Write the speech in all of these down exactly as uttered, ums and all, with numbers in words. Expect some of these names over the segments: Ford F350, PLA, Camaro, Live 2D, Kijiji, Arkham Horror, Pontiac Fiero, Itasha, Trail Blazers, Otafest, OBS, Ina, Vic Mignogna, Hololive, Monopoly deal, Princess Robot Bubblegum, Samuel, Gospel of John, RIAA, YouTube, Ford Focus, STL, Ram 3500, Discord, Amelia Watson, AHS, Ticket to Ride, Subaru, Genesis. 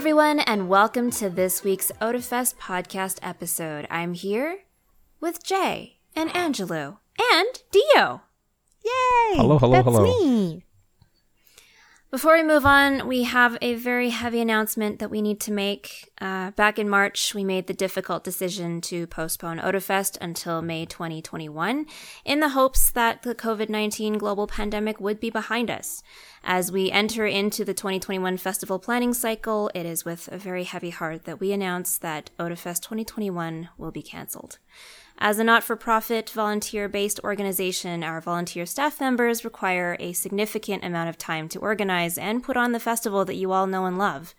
everyone, and welcome to this week's Otafest podcast episode. I'm here with Jay and Angelo and Dio. Yay! Hello, hello, That's hello. That's me. Before we move on, we have a very heavy announcement that we need to make. Uh, back in March, we made the difficult decision to postpone Otafest until May twenty twenty-one in the hopes that the COVID nineteen global pandemic would be behind us. As we enter into the twenty twenty-one festival planning cycle, it is with a very heavy heart that we announce that Otafest twenty twenty-one will be canceled. As a not-for-profit, volunteer-based organization, our volunteer staff members require a significant amount of time to organize and put on the festival that you all know and love.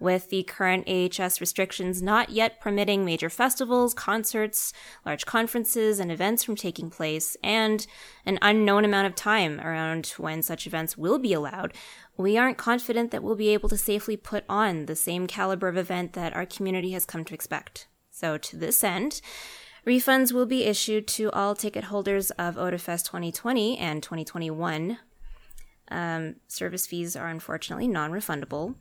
With the current A H S restrictions not yet permitting major festivals, concerts, large conferences, and events from taking place, and an unknown amount of time around when such events will be allowed, we aren't confident that we'll be able to safely put on the same caliber of event that our community has come to expect. So to this end, refunds will be issued to all ticket holders of Otafest twenty twenty and twenty twenty-one. Um, service fees are unfortunately non-refundable.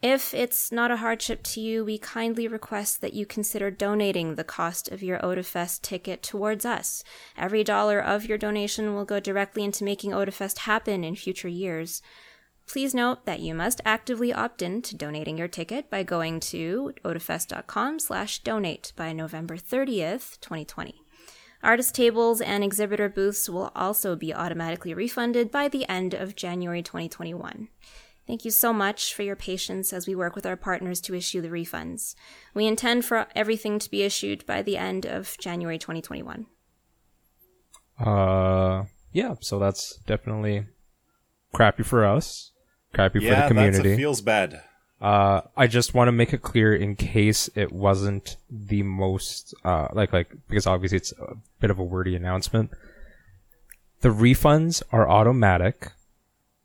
If it's not a hardship to you, we kindly request that you consider donating the cost of your Otafest ticket towards us. Every dollar of your donation will go directly into making Otafest happen in future years. Please note that you must actively opt in to donating your ticket by going to otafest.com slash donate by November thirtieth, twenty twenty. Artist tables and exhibitor booths will also be automatically refunded by the end of January twenty twenty-one. Thank you so much for your patience as we work with our partners to issue the refunds. We intend for everything to be issued by the end of January twenty twenty-one. Uh, yeah, so that's definitely crappy for us. Crappy yeah, for the community. Yeah, that feels bad. Uh, I just want to make it clear in case it wasn't the most, uh, like, like because obviously it's a bit of a wordy announcement. The refunds are automatic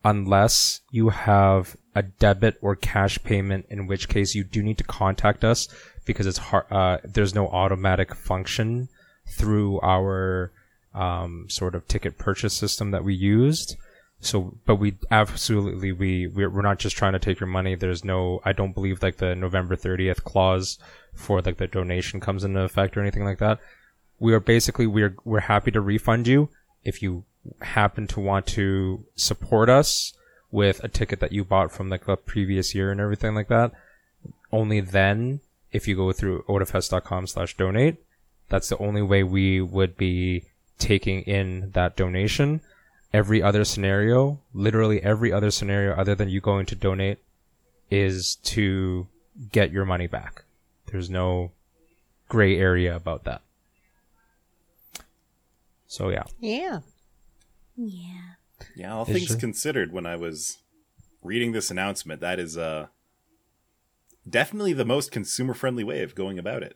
unless you have a debit or cash payment, in which case you do need to contact us because it's hard. Uh, there's no automatic function through our um, sort of ticket purchase system that we used. So, but we absolutely, we, we're not just trying to take your money. There's no, I don't believe like the November thirtieth clause for like the donation comes into effect or anything like that. We are basically, we're, we're happy to refund you if you happen to want to support us with a ticket that you bought from like the previous year and everything like that. Only then, if you go through otafest.com slash donate, that's the only way we would be taking in that donation. Every other scenario, literally every other scenario other than you going to donate, is to get your money back. There's no gray area about that. So, yeah. Yeah. Yeah. Yeah, all things considered, when I was reading this announcement, that is uh, definitely the most consumer-friendly way of going about it.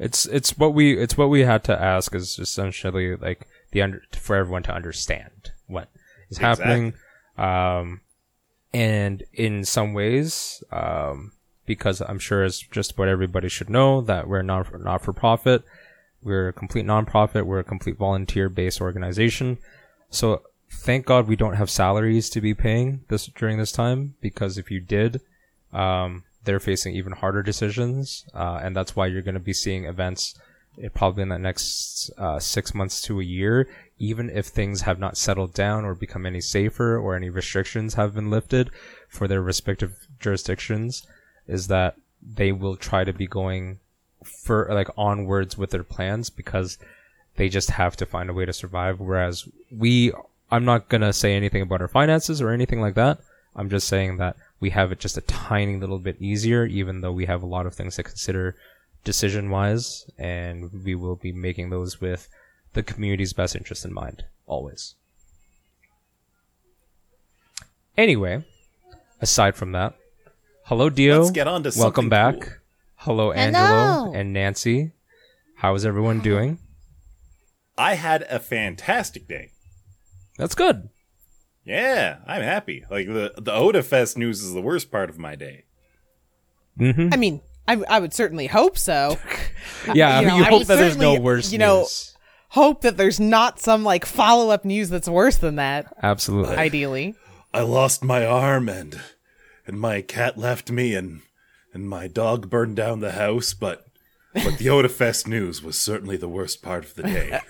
It's it's what we it's what we had to ask is essentially like the under, for everyone to understand what is exactly. happening, um, and in some ways, um, because I'm sure it's just what everybody should know that we're not for, not for profit, we're a complete nonprofit, we're a complete volunteer based organization. So thank God we don't have salaries to be paying this during this time, because if you did, um. they're facing even harder decisions, uh, and that's why you're going to be seeing events probably in the next uh, six months to a year, even if things have not settled down or become any safer or any restrictions have been lifted for their respective jurisdictions, is that they will try to be going for like onwards with their plans because they just have to find a way to survive. Whereas we, I'm not going to say anything about our finances or anything like that. I'm just saying that we have it just a tiny little bit easier, even though we have a lot of things to consider decision-wise, and we will be making those with the community's best interest in mind, always. Anyway, aside from that, hello, Dio. Let's get on to welcome back. Cool. Hello, Angelo hello. And Nancy. How is everyone doing? I had a fantastic day. That's good. Yeah, I'm happy. Like, the, the Otafest news is the worst part of my day. Mm-hmm. I mean, I, I would certainly hope so. yeah, you, know, you hope that there's no worse you know, news. Hope that there's not some, like, follow-up news that's worse than that. Absolutely. Ideally. I, I lost my arm, and and my cat left me, and and my dog burned down the house, but but the Otafest news was certainly the worst part of the day.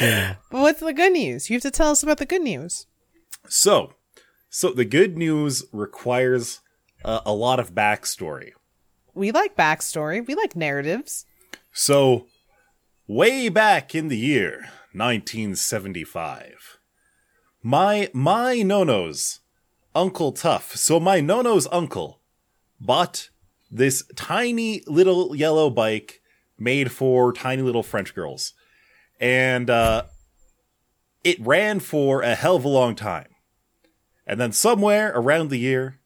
But what's the good news? You have to tell us about the good news. So, so the good news requires uh, a lot of backstory. We like backstory. We like narratives. So, way back in the year nineteen seventy-five, my my nono's Uncle Tough, so my nono's uncle, bought this tiny little yellow bike made for tiny little French girls. And uh, it ran for a hell of a long time. And then somewhere around the year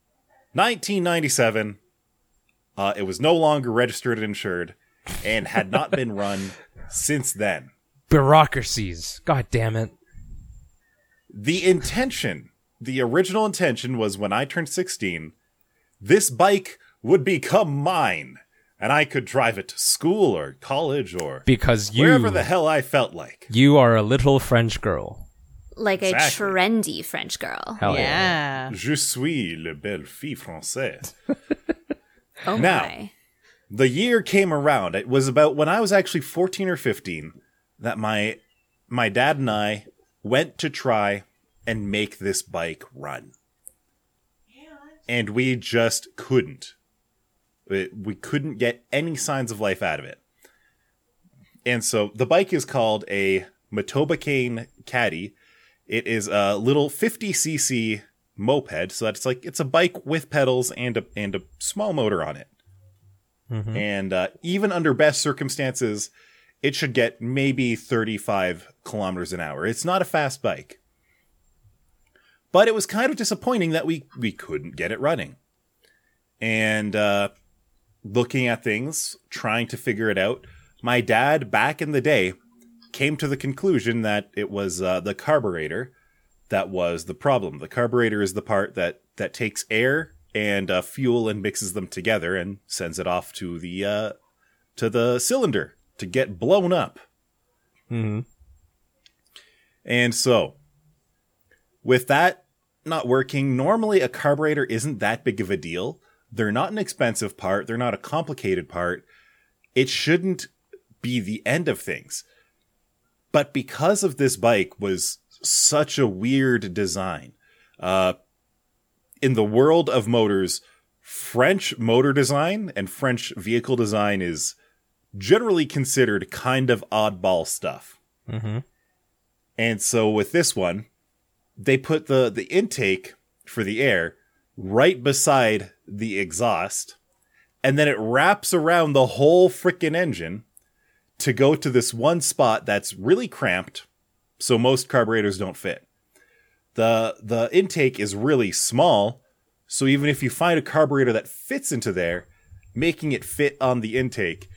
nineteen ninety-seven, uh, it was no longer registered and insured and had not been run since then. Bureaucracies. God damn it. The intention, the original intention was when I turned sixteen, this bike would become mine. And I could drive it to school or college or because you, wherever the hell I felt like. You are a little French girl. Like exactly. A trendy French girl. Hell yeah. yeah. Je suis la belle fille française. Oh now, my. The year came around. It was about when I was actually fourteen or fifteen that my my dad and I went to try and make this bike run. Yeah. And we just couldn't. We couldn't get any signs of life out of it. And so the bike is called a Motobécane Caddy. It is a little fifty c c moped. So that's like, it's a bike with pedals and a, and a small motor on it. Mm-hmm. And uh, even under best circumstances, it should get maybe thirty-five kilometers an hour. It's not a fast bike. But it was kind of disappointing that we, we couldn't get it running. And, uh, looking at things, trying to figure it out, my dad back in the day came to the conclusion that it was uh, the carburetor that was the problem. The carburetor is the part that, that takes air and uh, fuel and mixes them together and sends it off to the uh, to the cylinder to get blown up. Mm-hmm. And so, with that not working, normally a carburetor isn't that big of a deal. They're not an expensive part. They're not a complicated part. It shouldn't be the end of things. But because of this bike was such a weird design, uh, in the world of motors, French motor design and French vehicle design is generally considered kind of oddball stuff. Mm-hmm. And so with this one, they put the, the intake for the air right beside the exhaust, and then it wraps around the whole frickin' engine to go to this one spot that's really cramped, so most carburetors don't fit. The the intake is really small, so even if you find a carburetor that fits into there, making it fit on the intake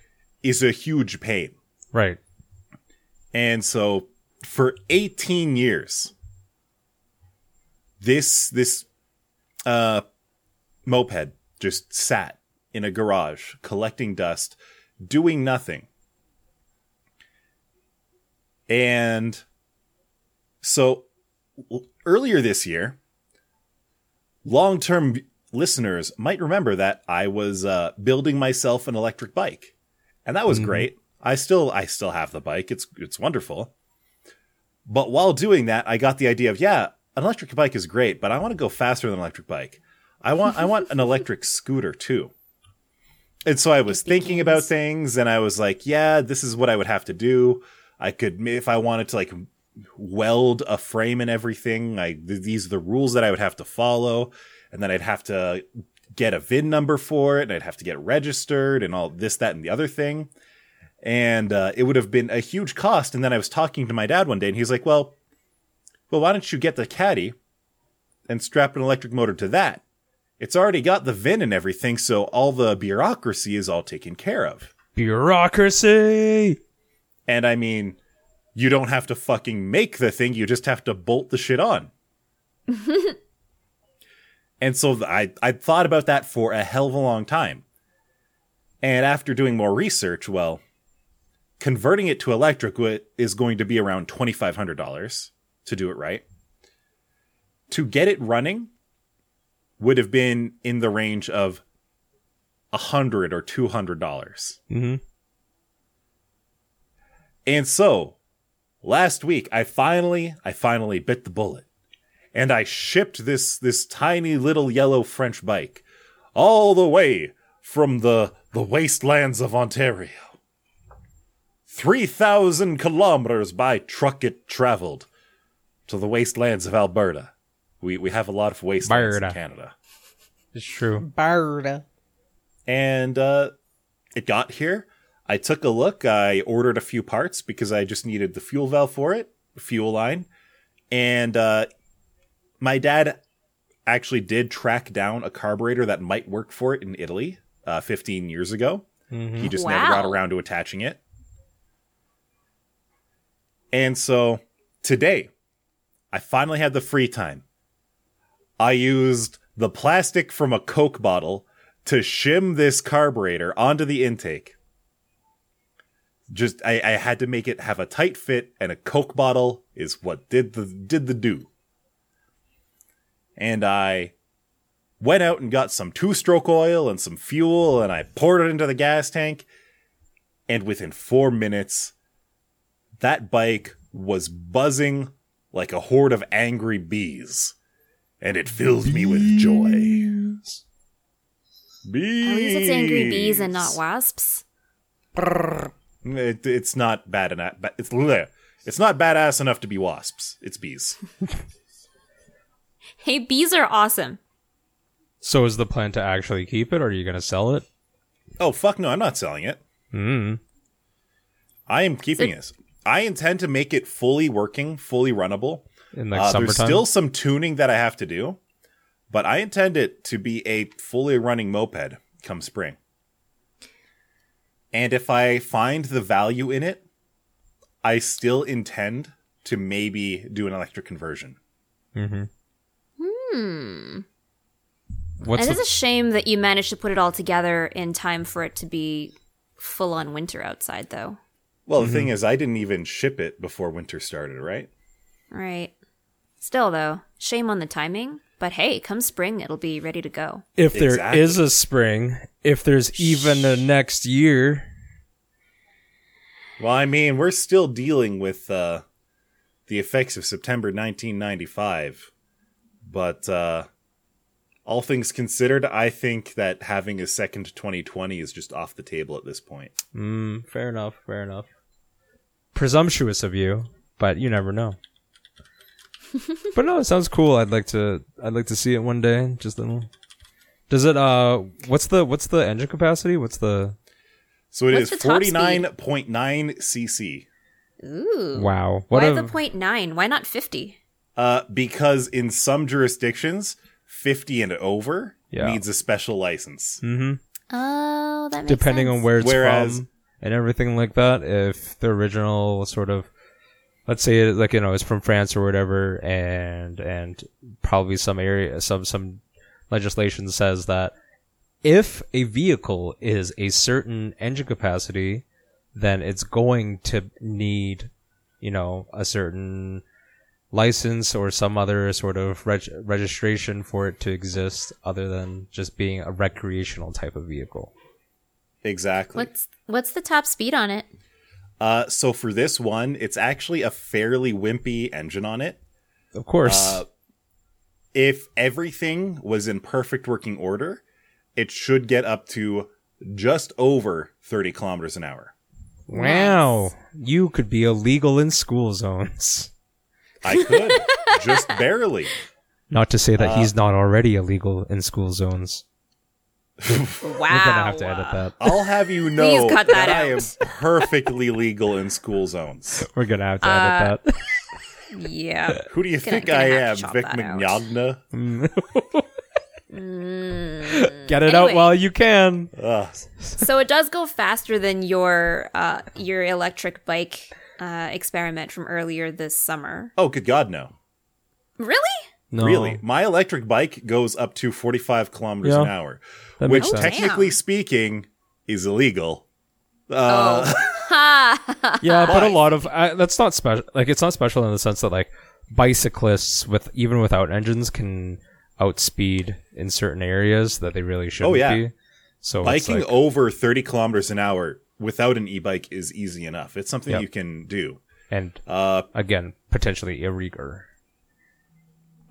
is a huge pain. Right. And so for eighteen years, this this Uh, moped just sat in a garage collecting dust, doing nothing. And so earlier this year, long-term listeners might remember that I was uh, building myself an electric bike, and that was mm-hmm. great. I still I still have the bike. It's it's wonderful. But while doing that, I got the idea of yeah. an electric bike is great, but I want to go faster than an electric bike. I want I want an electric scooter, too. And so I was thinking about things, and I was like, yeah, this is what I would have to do. I could, if I wanted to, like, weld a frame and everything, I, these are the rules that I would have to follow. And then I'd have to get a V I N number for it, and I'd have to get registered, and all this, that, and the other thing. And uh, it would have been a huge cost. And then I was talking to my dad one day, and he's like, well... well, why don't you get the caddy and strap an electric motor to that? It's already got the V I N and everything, so all the bureaucracy is all taken care of. Bureaucracy! And I mean, you don't have to fucking make the thing, you just have to bolt the shit on. And so I, I thought about that for a hell of a long time. And after doing more research, well, converting it to electric is going to be around twenty-five hundred dollars. To do it right. To get it running would have been in the range of one hundred dollars or two hundred dollars. Mm-hmm. And so last week, I finally, I finally bit the bullet, and I shipped this, this tiny little yellow French bike all the way from the, the wastelands of Ontario. three thousand kilometers by truck it traveled to the wastelands of Alberta. We we have a lot of wastelands Berta. In Canada. It's true. Alberta. And uh, it got here. I took a look. I ordered a few parts because I just needed the fuel valve for it, the fuel line. And uh, my dad actually did track down a carburetor that might work for it in Italy uh, fifteen years ago. Mm-hmm. He just wow. never got around to attaching it. And so today, I finally had the free time. I used the plastic from a Coke bottle to shim this carburetor onto the intake. Just I, I had to make it have a tight fit, and a Coke bottle is what did the did the do. And I went out and got some two-stroke oil and some fuel, and I poured it into the gas tank. And within four minutes, that bike was buzzing like a horde of angry bees. And it filled bees. me with joy. Bees. At least it's angry bees and not wasps. Brrr. It, it's not bad enough. It's bleh. It's not badass enough to be wasps. It's bees. Hey, bees are awesome. So, is the plan to actually keep it, or are you going to sell it? Oh fuck no! I'm not selling it. Mm. I am keeping so- this. I intend to make it fully working, fully runnable. In like uh, there's still some tuning that I have to do, but I intend it to be a fully running moped come spring. And if I find the value in it, I still intend to maybe do an electric conversion. Mm-hmm. Hmm. What's and the... it's a shame that you managed to put it all together in time for it to be full-on winter outside, though. Well, the mm-hmm. thing is, I didn't even ship it before winter started, right? Right. Still, though, shame on the timing. But hey, come spring, it'll be ready to go. If there exactly. is a spring, if there's even a next year. Well, I mean, we're still dealing with uh, the effects of September nineteen ninety-five. But uh, all things considered, I think that having a second twenty twenty is just off the table at this point. Mm, fair enough, fair enough. Presumptuous of you, but you never know. But no, it sounds cool. I'd like to. I'd like to see it one day. Just little. Does it? Uh, what's the what's the engine capacity? What's the? So it what's is forty-nine point nine C C. Ooh. Wow. What Why a... the point nine? Why not fifty? Uh, because in some jurisdictions, fifty and over yeah. needs a special license. Mm-hmm. Oh, that makes depending sense. On where it's Whereas... from and everything like that. If the original sort of. Let's say, it, like, you know, it's from France or whatever, and and probably some area, some some legislation says that if a vehicle is a certain engine capacity, then it's going to need, you know, a certain license or some other sort of reg- registration for it to exist, other than just being a recreational type of vehicle. Exactly. What's what's the top speed on it? Uh, so for this one, it's actually a fairly wimpy engine on it. Of course. Uh, if everything was in perfect working order, it should get up to just over thirty kilometers an hour. Wow. You could be illegal in school zones. I could. Just barely. Not to say that uh, he's not already illegal in school zones. Wow. We're gonna have to edit that. I'll have you know that, that I am perfectly legal in school zones. We're gonna have to edit uh, that. Yeah. Who do you gonna, think gonna I am, Vic Mignogna? Mm. Get it anyway, out while you can. Ugh. So it does go faster than your uh, your electric bike uh, experiment from earlier this summer. Oh, good God, no! Really? No. Really, my electric bike goes up to forty-five kilometers yeah. an hour, that which makes sense. Technically Damn. Speaking is illegal. Uh, oh. Yeah, but a lot of uh, that's not special. Like, it's not special in the sense that, like, bicyclists with even without engines can outspeed in certain areas that they really shouldn't oh, yeah. be. So biking like, over thirty kilometers an hour without an e-bike is easy enough. It's something yep. you can do. And uh, again, potentially irregular.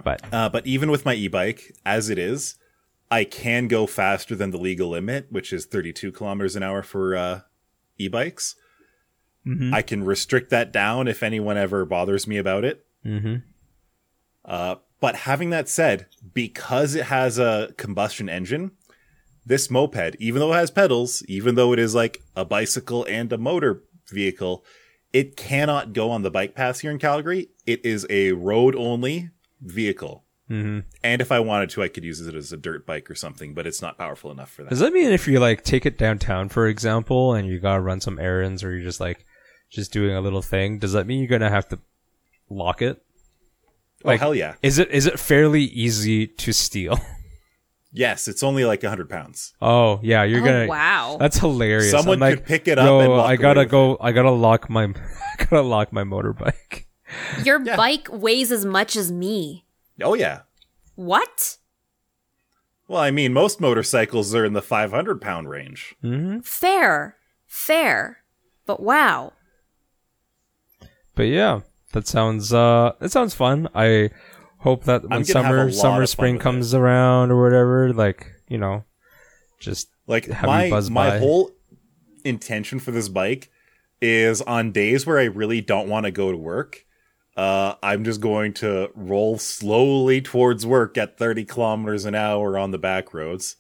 But uh, but even with my e-bike, as it is, I can go faster than the legal limit, which is thirty-two kilometers an hour for uh, e-bikes. Mm-hmm. I can restrict that down if anyone ever bothers me about it. Mm-hmm. Uh, but having that said, because it has a combustion engine, this moped, even though it has pedals, even though it is like a bicycle and a motor vehicle, it cannot go on the bike paths here in Calgary. It is a road-only vehicle. Mm-hmm. And if I wanted to, I could use it as a dirt bike or something, but it's not powerful enough for that. Does that mean if you like take it downtown, for example, and you gotta run some errands or you're just like just doing a little thing, does that mean you're gonna have to lock it? Like, oh, hell yeah. Is it is it fairly easy to steal? Yes, it's only like one hundred pounds. Oh, yeah, you're oh, gonna wow. That's hilarious. Someone like, could pick it up Yo, and walk I gotta go it. I gotta lock my I gotta lock my motorbike. Your yeah. bike weighs as much as me. Oh, yeah. What? Well, I mean, most motorcycles are in the five hundred pound range. Mm-hmm. Fair. Fair. But wow. But yeah, that sounds uh, that sounds fun. I hope that when summer, summer spring comes it. around or whatever, like, you know, just like have my, you buzz my by. Whole intention for this bike is on days where I really don't want to go to work. Uh, I'm just going to roll slowly towards work at thirty kilometers an hour on the back roads.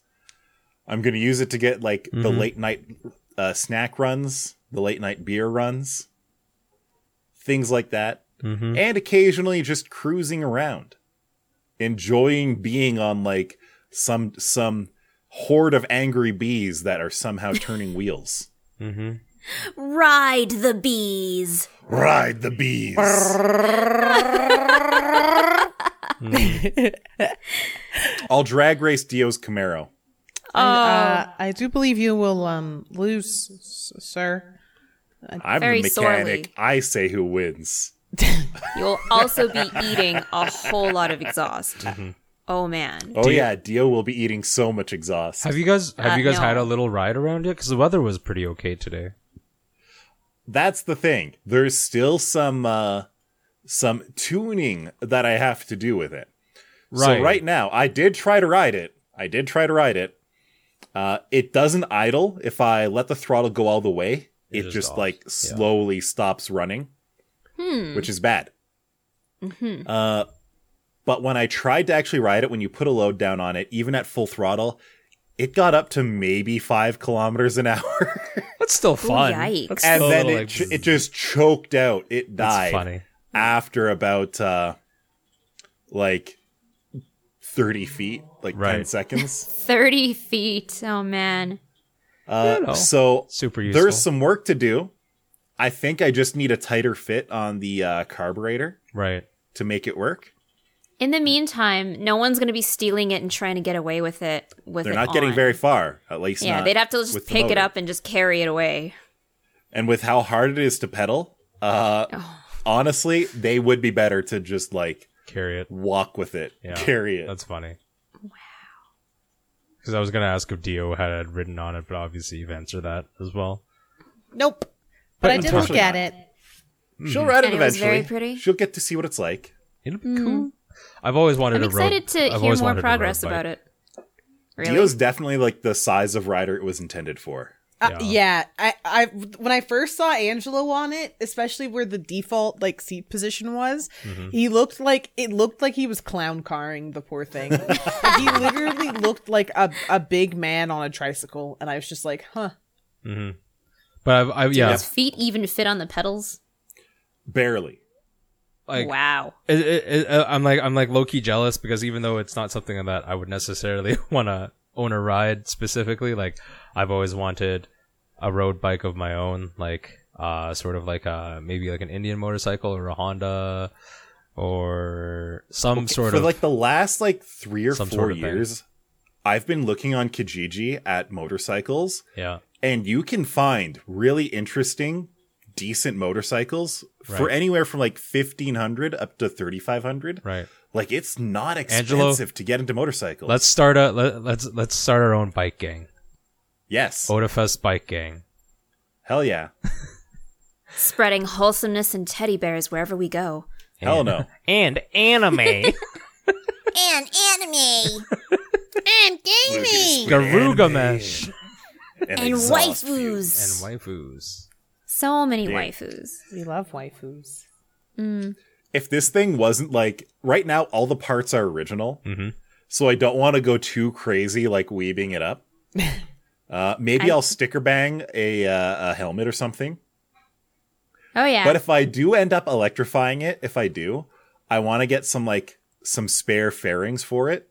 I'm going to use it to get like mm-hmm. the late night uh, snack runs, the late night beer runs, things like that. Mm-hmm. And occasionally just cruising around, enjoying being on like some, some horde of angry bees that are somehow turning wheels. Mm-hmm. Ride the bees. Ride the bees. I'll drag race Dio's Camaro. Uh, and, uh, I do believe you will um, lose, sir. I'm the mechanic. Sorely. I say who wins. You'll also be eating a whole lot of exhaust. Mm-hmm. Oh man! Oh Dio. yeah, Dio will be eating so much exhaust. Have you guys? Have uh, you guys no. had a little ride around yet? Because the weather was pretty okay today. That's the thing. There's still some uh, some tuning that I have to do with it. Right. So right now, I did try to ride it. I did try to ride it. Uh, it doesn't idle. If I let the throttle go all the way, it, it just, just like slowly yeah. stops running, hmm. which is bad. Mm-hmm. Uh, but when I tried to actually ride it, when you put a load down on it, even at full throttle, it got up to maybe five kilometers an hour. That's still fun. Ooh, yikes. And then it, like, it just choked out. It died. That's funny. After about uh, like thirty feet, like right. ten seconds. thirty feet. Oh, man. Uh, so super useful. There's some work to do. I think I just need a tighter fit on the uh, carburetor right. to make it work. In the meantime, no one's going to be stealing it and trying to get away with it. With They're it not on. Getting very far, at least yeah, not they'd have to just pick it up and just carry it away. And with how hard it is to pedal, uh, oh. honestly, they would be better to just, like, carry it, walk with it, yeah, carry it. That's funny. Wow. Because I was going to ask if Dio had ridden on it, but obviously you've answered that as well. Nope. But, but I did look at it. Mm-hmm. She'll ride it and eventually. It was very pretty. She'll get to see what it's like. It'll be mm. cool. I've always wanted I'm a road. I'm excited to I've hear more progress about it. Really? Dio's definitely like the size of rider it was intended for. Uh, yeah. yeah. I, I, when I first saw Angelo on it, especially where the default like seat position was, mm-hmm. he looked like it looked like he was clown carring the poor thing. He literally looked like a, a big man on a tricycle, and I was just like, huh. Mm-hmm. But I've, I've yeah. Do his feet even fit on the pedals? Barely. Like, wow! It, it, it, I'm like I'm like low key jealous because even though it's not something that I would necessarily want to own or ride specifically, like I've always wanted a road bike of my own, like uh, sort of like a maybe like an Indian motorcycle or a Honda or some okay, sort for of for like the last like three or four sort of years, thing. I've been looking on Kijiji at motorcycles, yeah, and you can find really interesting decent motorcycles right. for anywhere from like fifteen hundred up to thirty-five hundred. Right. Like it's not expensive Angelo, to get into motorcycles. Let's start a let, let's let's start our own bike gang. Yes. Otafest bike gang. Hell yeah. Spreading wholesomeness and teddy bears wherever we go. And, Hell no. And anime. and anime. and gaming. Garugamesh. And, and waifus. And waifus. So many Damn. waifus. We love waifus. Mm. If this thing wasn't like, right now all the parts are original, mm-hmm. so I don't want to go too crazy like weebing it up. Uh, maybe I... I'll sticker bang a, uh, a helmet or something. Oh, yeah. But if I do end up electrifying it, if I do, I want to get some like some spare fairings for it,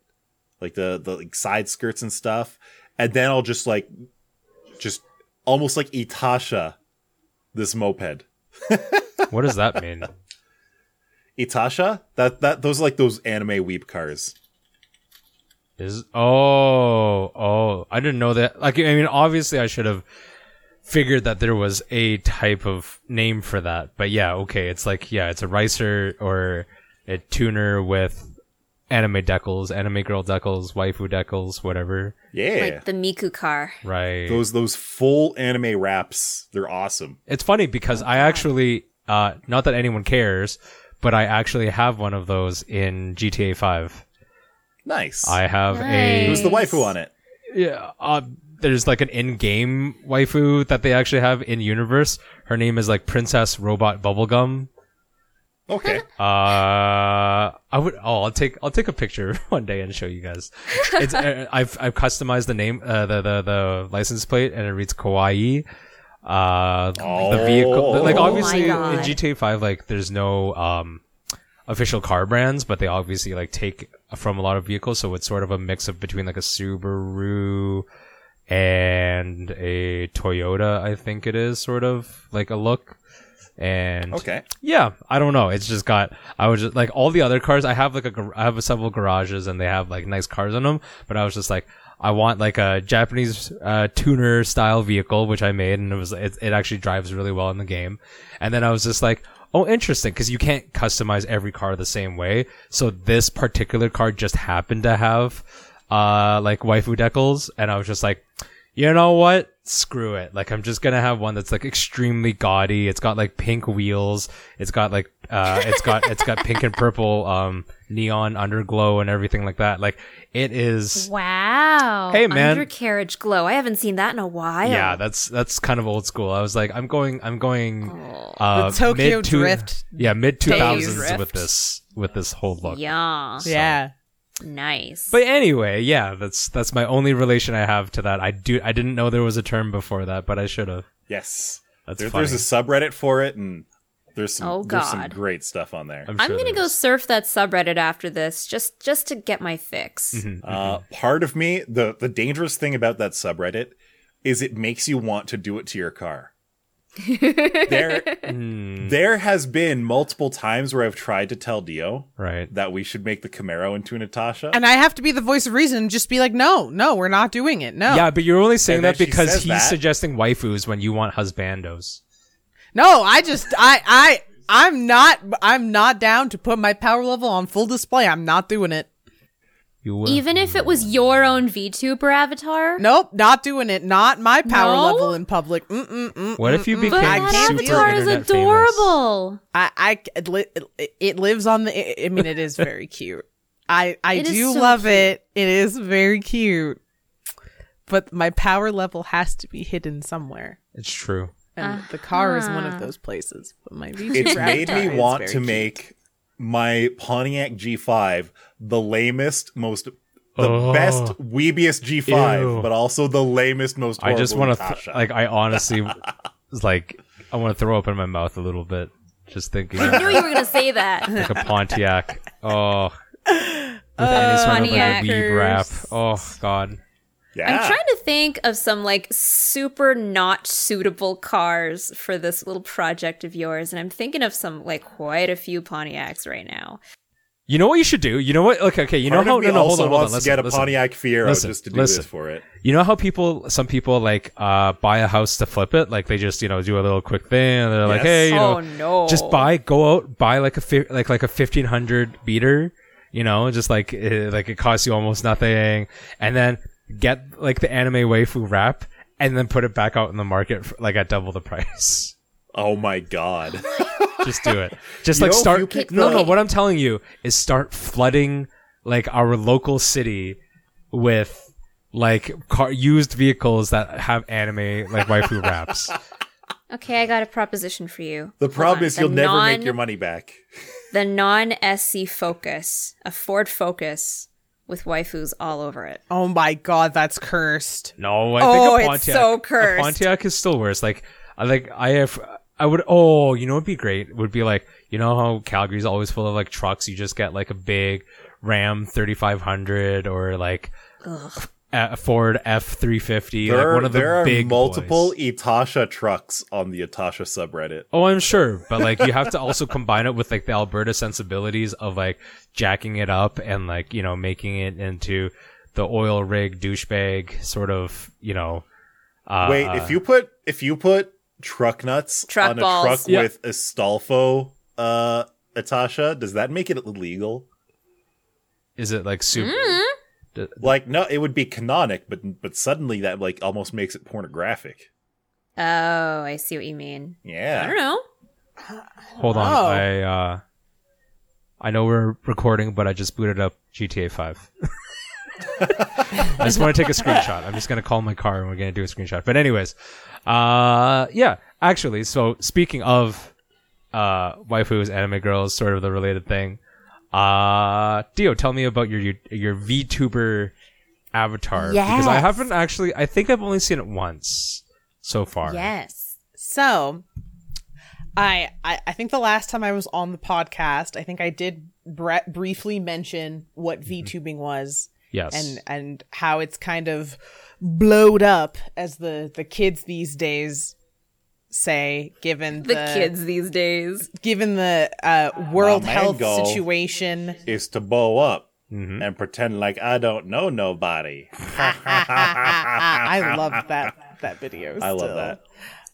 like the, the like, side skirts and stuff. And then I'll just like, just almost like Itasha this moped. What does that mean? Itasha? That that those are like those anime weeb cars. Is oh oh I didn't know that. Like I mean, obviously I should have figured that there was a type of name for that. But yeah, okay, it's like yeah, it's a ricer or a tuner with anime decals, anime girl decals, waifu decals, whatever. Yeah, like the Miku car. Right. Those those full anime wraps. They're awesome. It's funny because oh, I God. actually uh, not that anyone cares. But I actually have one of those in G T A five. Nice. I have nice. a... Who's the waifu on it? Yeah, uh, there's like an in-game waifu that they actually have in-universe. Her name is like Princess Robot Bubblegum. Okay. uh, I would... Oh, I'll take I'll take a picture one day and show you guys. It's uh, I've I've customized the name, uh, the, the the license plate, and it reads Kawaii. Uh, oh. the vehicle, like obviously oh in G T A five, like there's no um official car brands, but they obviously like take from a lot of vehicles, so it's sort of a mix of between like a Subaru and a Toyota, I think it is, sort of like a look. And okay, yeah, I don't know. It's just got. I was just like all the other cars. I have like a. I have several garages, and they have like nice cars on them. But I was just like. I want like a Japanese uh, tuner style vehicle, which I made, and it was it, it actually drives really well in the game. And then I was just like, oh, interesting, because you can't customize every car the same way. So this particular car just happened to have uh, like waifu decals, and I was just like, you know what? Screw it. Like I'm just gonna have one that's like extremely gaudy. It's got like pink wheels. It's got like uh, it's got it's got pink and purple um neon underglow and everything like that. Like. It is wow. Hey man, undercarriage glow. I haven't seen that in a while. Yeah, that's that's kind of old school. I was like, I'm going, I'm going. Oh, uh, the Tokyo mid two, Drift. Yeah, mid two thousands with this with this whole look. Yeah, so. yeah, nice. But anyway, yeah, that's that's my only relation I have to that. I do. I didn't know there was a term before that, but I should have. Yes, that's there, funny. There's a subreddit for it, and. There's some, oh, there's some great stuff on there. I'm, sure I'm going to go surf that subreddit after this just, just to get my fix. Mm-hmm, uh, mm-hmm. Part of me, the, the dangerous thing about that subreddit is it makes you want to do it to your car. there, mm. there has been multiple times where I've tried to tell Dio right. that we should make the Camaro into an Itasha. And I have to be the voice of reason. Just be like, no, no, we're not doing it. No. Yeah, but you're only saying and that because he's that. suggesting waifus when you want husbandos. No, I just, I, I, I'm not, I'm not down to put my power level on full display. I'm not doing it. Even if it was your own VTuber avatar? Nope, not doing it. Not my power no? level in public. Mm-mm-mm-mm-mm. What if you became super internet famous? But that avatar is adorable. I, I, it, it, it lives on the, I mean, it is very cute. I, I it do so love cute. it. It is very cute. But my power level has to be hidden somewhere. It's true. And uh-huh. the car is one of those places. But my it's made me want to cute. make my Pontiac G five the lamest, most, the oh. best, weebiest G five, Ew. but also the lamest, most horrible I just want to, th- like, I honestly, like, I want to throw up in my mouth a little bit, just thinking. I knew you were going to say that. Like a Pontiac. Oh. With oh, any sort Pontiac. of like weeb wrap. Oh, God. Yeah. I'm trying to think of some like super not suitable cars for this little project of yours, and I'm thinking of some like quite a few Pontiacs right now. You know what you should do? You know what? Okay, okay. You Part know how? No, no, hold on, hold on. Let's get a listen, Pontiac Fiero listen, just to do listen. this for it. You know how people, some people like uh buy a house to flip it, like they just you know do a little quick thing, and they're yes. like, hey, you oh, know, no. just buy, go out, buy like a fi- like like a fifteen hundred beater, you know, just like it, like it costs you almost nothing, and then get like the anime waifu wrap, and then put it back out in the market for, like at double the price. Oh my god. Just do it. Just like Yo, start. No, no. What I'm telling you is start flooding like our local city with like car used vehicles that have anime like waifu wraps. Okay, I got a proposition for you. The problem is the you'll non, never make your money back. The non-S C Focus, a Ford Focus with waifus all over it. Oh my god, that's cursed. No, I oh, think a Pontiac. It's so cursed. A Pontiac is still worse. Like, like I have. I would, oh, you know what would be great? It would be like, you know how Calgary's always full of like trucks? You just get like a big Ram thirty-five hundred or like Ugh. a Ford F three fifty. There, like one of there the are big multiple boys. Itasha trucks on the Itasha subreddit. Oh, I'm sure. But like you have to also combine it with like the Alberta sensibilities of like jacking it up and like, you know, making it into the oil rig douchebag sort of, you know. Uh, Wait, if you put, if you put, truck nuts truck on a balls. truck yep. with Astolfo uh Itasha, does that make it illegal? Is it like super mm. d- like no it would be canonic, but but suddenly that like almost makes it pornographic. Oh, I see what you mean. Yeah, I don't know. Hold on. oh. I uh I know we're recording, but I just booted up G T A five. I just want to take a screenshot. I'm just going to call my car and we're going to do a screenshot. But anyways, uh, yeah, actually, so speaking of uh, waifus, anime girls, sort of the related thing, uh, Dio, tell me about your, your, your VTuber avatar. Yes. Because I haven't actually, I think I've only seen it once so far. Yes. So I, I, I think the last time I was on the podcast, I think I did bre- briefly mention what VTubing mm-hmm. was. Yes. And and how it's kind of blowed up, as the, the kids these days say, given the, the kids these days, given the uh, world My health situation, is to blow up mm-hmm. and pretend like I don't know nobody. I love that that video. Still. I love that.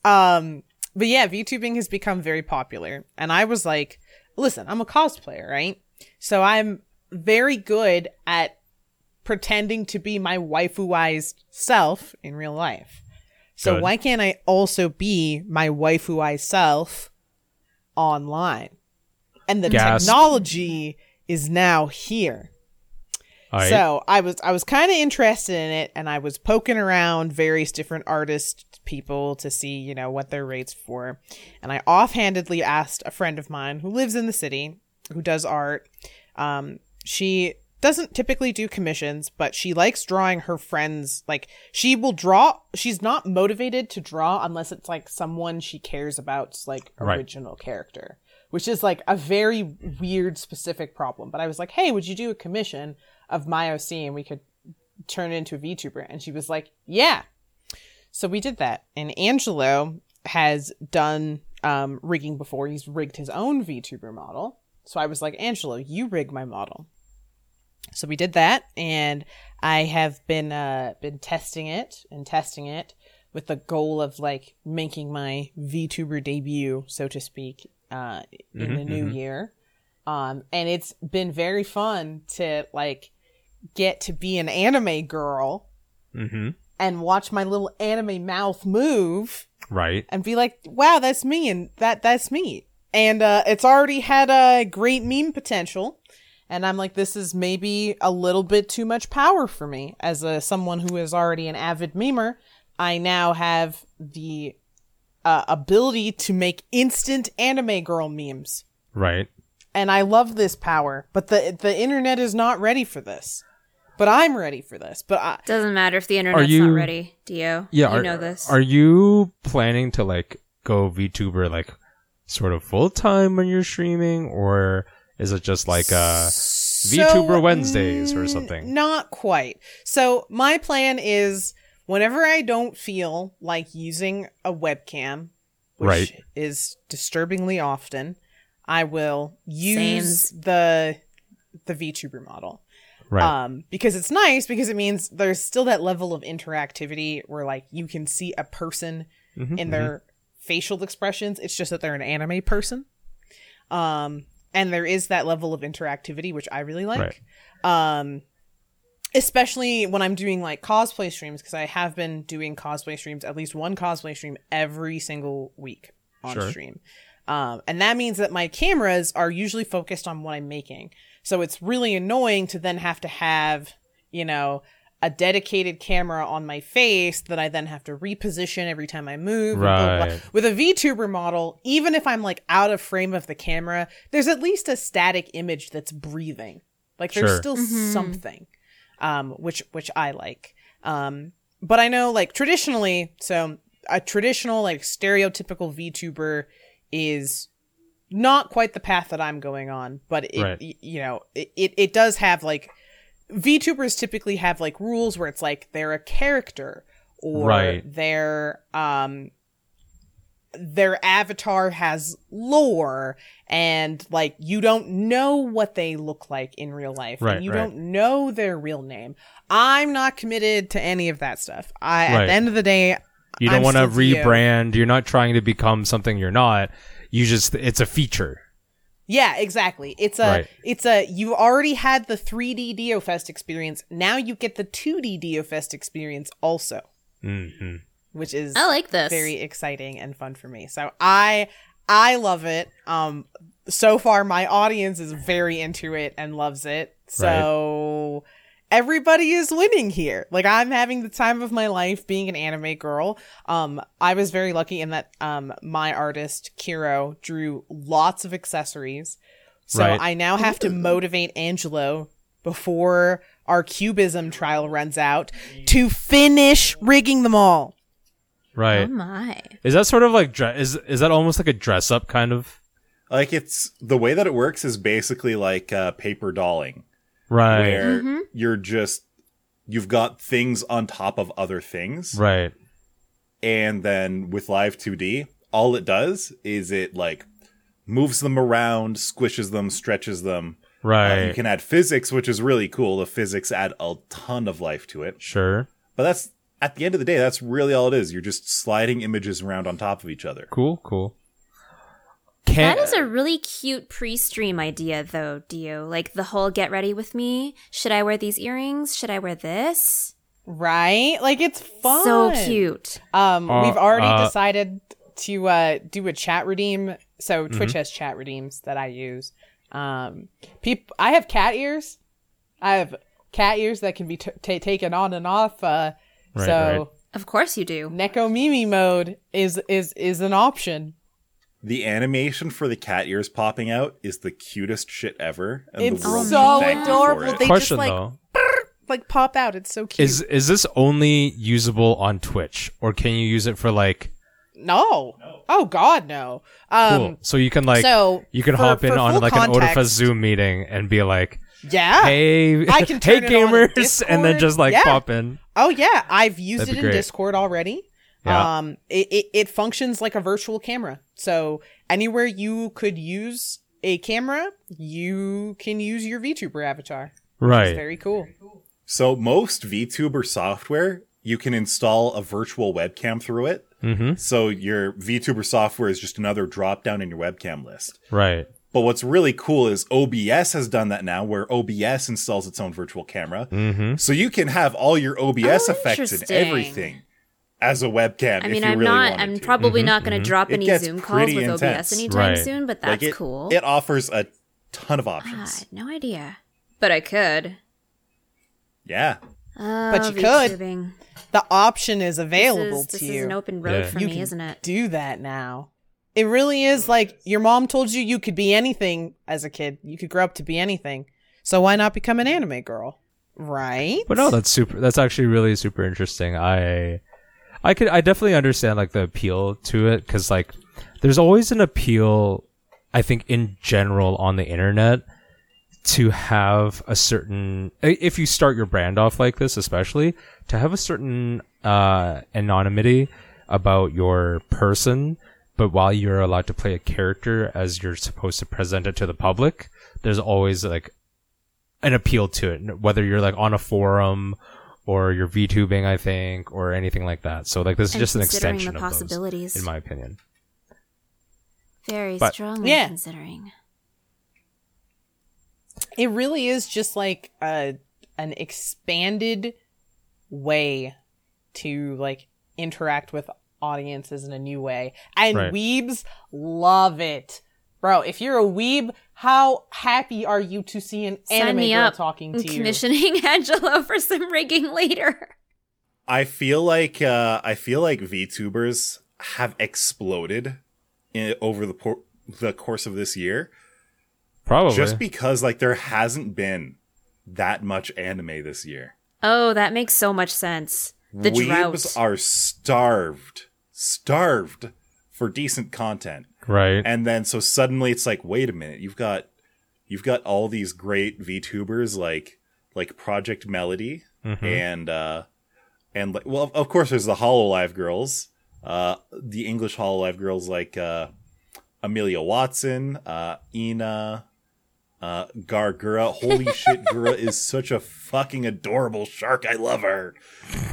Um, but yeah, VTubing has become very popular, and I was like, listen, I'm a cosplayer, right? So I'm very good at pretending to be my waifuized self in real life. So Good. Why can't I also be my waifuized self online? And the Gasp. technology is now here. Right. So I was I was kind of interested in it, and I was poking around various different artist people to see, you know, what their rates were. And I offhandedly asked a friend of mine who lives in the city, who does art. Um, she doesn't typically do commissions, but she likes drawing her friends. Like, she will draw. She's not motivated to draw unless it's like someone she cares about's like original right. character, which is like a very weird specific problem. But I was like, hey, would you do a commission of my O C and we could turn it into a VTuber? And she was like, yeah. So we did that. And Angelo has done um, rigging before. He's rigged his own VTuber model. So I was like, Angelo, you rig my model. So we did that, and I have been uh, been testing it and testing it with the goal of like making my VTuber debut, so to speak, uh, in mm-hmm, the new mm-hmm. year. Um, and it's been very fun to like get to be an anime girl mm-hmm. and watch my little anime mouth move, right? And be like, "Wow, that's me," and that that's me. And uh, it's already had a great meme potential. And I'm like, this is maybe a little bit too much power for me. As a someone who is already an avid memer, I now have the uh, ability to make instant anime girl memes. Right. And I love this power, but the the internet is not ready for this. But I'm ready for this. But I- doesn't matter if the internet's you, not ready, Dio. Yeah, you are, know this. Are you planning to like go VTuber like sort of full time when you're streaming, or? Is it just like uh, so, VTuber Wednesdays or something? Not quite. So my plan is whenever I don't feel like using a webcam, which right. is disturbingly often, I will use Same. the the VTuber model. Right. Um, because it's nice because it means there's still that level of interactivity where like you can see a person mm-hmm, in their mm-hmm. facial expressions. It's just that they're an anime person. Um, and there is that level of interactivity, which I really like. Right. Um, especially when I'm doing like cosplay streams, because I have been doing cosplay streams, at least one cosplay stream every single week on sure. stream. Um, and that means that my cameras are usually focused on what I'm making. So it's really annoying to then have to have, you know, a dedicated camera on my face that I then have to reposition every time I move. Right. Blah, blah. With a VTuber model, even if I'm like out of frame of the camera, there's at least a static image that's breathing. Like there's sure. still mm-hmm. something, um, which which I like. Um, but I know like traditionally, so a traditional like stereotypical VTuber is not quite the path that I'm going on, but it, right. you know, it, it, it does have like VTubers typically have like rules where it's like they're a character or right. their, um, their avatar has lore and like, you don't know what they look like in real life. Right, and you right. don't know their real name. I'm not committed to any of that stuff. I, right. at the end of the day, you don't want to rebrand. You. You're not trying to become something you're not. You just, it's a feature. Yeah, exactly. It's a, right. it's a, you already had the three D DioFest experience. Now you get the two D DioFest experience also, mm-hmm. which is I like this. Very exciting and fun for me. So I, I love it. Um, so far my audience is very into it and loves it. So right. everybody is winning here. Like I'm having the time of my life being an anime girl. Um, I was very lucky in that um, my artist Kiro drew lots of accessories. So right. I now have to motivate Angelo before our cubism trial runs out to finish rigging them all. Right. Oh my. Is that sort of like dre- is is that almost like a dress up kind of? Like it's the way that it works is basically like uh, paper dolling. Right. Where mm-hmm. you're just, you've got things on top of other things. Right. And then with Live two D, all it does is it like moves them around, squishes them, stretches them. Right. Uh, you can add physics, which is really cool. The physics add a ton of life to it. Sure. But that's, at the end of the day, that's really all it is. You're just sliding images around on top of each other. Cool, cool. That is a really cute pre-stream idea, though, Dio. Like, the whole get ready with me. Should I wear these earrings? Should I wear this? Right? Like, it's fun. So cute. Um, uh, we've already uh, decided to uh, do a chat redeem. So, Twitch mm-hmm. has chat redeems that I use. Um, peop- I have cat ears. I have cat ears that can be t- t- taken on and off. Uh, right, so, right. Of course you do. Neko Mimi mode is is is an option. The animation for the cat ears popping out is the cutest shit ever. And it's the world so adorable. It. They Question, just like, brr, like pop out. It's so cute. Is is this only usable on Twitch, or can you use it for like? No. no. Oh God, no. Um, cool. So you can like, so you can for, hop in on like context, an Otafest Zoom meeting and be like, yeah, hey, I can turn hey gamers, and then just like yeah. pop in. Oh yeah, I've used That'd it in great. Discord already. Yeah. Um, it, it, it functions like a virtual camera. So anywhere you could use a camera, you can use your VTuber avatar. Right. It's very cool. So most VTuber software, you can install a virtual webcam through it. Mm-hmm. So your VTuber software is just another drop down in your webcam list. Right. But what's really cool is O B S has done that now, where O B S installs its own virtual camera. Mm-hmm. So you can have all your O B S oh, effects and everything. As a webcam, I mean, if you I'm really not. I'm to. probably mm-hmm, not going to mm-hmm. drop any Zoom calls with intense. O B S anytime right. soon, but that's like it, cool. It offers a ton of options. God, no idea, but I could. Yeah, oh, but you VTubing. could. The option is available this is, to this you. This is an open road yeah. for you me, isn't it? Do that now. It really is. Like your mom told you, you could be anything as a kid. You could grow up to be anything. So why not become an anime girl, right? But no, that's super. That's actually really super interesting. I. I could, I definitely understand like the appeal to it because like there's always an appeal, I think in general on the internet to have a certain, if you start your brand off like this, especially to have a certain uh, anonymity about your person, but while you're allowed to play a character as you're supposed to present it to the public, there's always like an appeal to it, whether you're like on a forum or you're VTubing, I think, or anything like that. So like this is just an extension the of possibilities. Those, in my opinion. Very but, strongly yeah. considering. It really is just like a an expanded way to like interact with audiences in a new way. And right. weebs love it. Bro, if you're a weeb, how happy are you to see an Sign anime me girl up. talking to I'm you? Commissioning Angelo for some rigging later. I feel like uh, I feel like VTubers have exploded in, over the por- the course of this year. Probably just because like there hasn't been that much anime this year. Oh, that makes so much sense. The Weebs drought. are starved, starved for decent content. Right. And then so suddenly it's like, wait a minute, you've got you've got all these great VTubers like like Project Melody mm-hmm. and uh and like well of course there's the Hololive girls, uh the English Hololive girls like uh Amelia Watson, uh Ina, uh Gawr Gura. Holy shit, Gura is such a fucking adorable shark. I love her.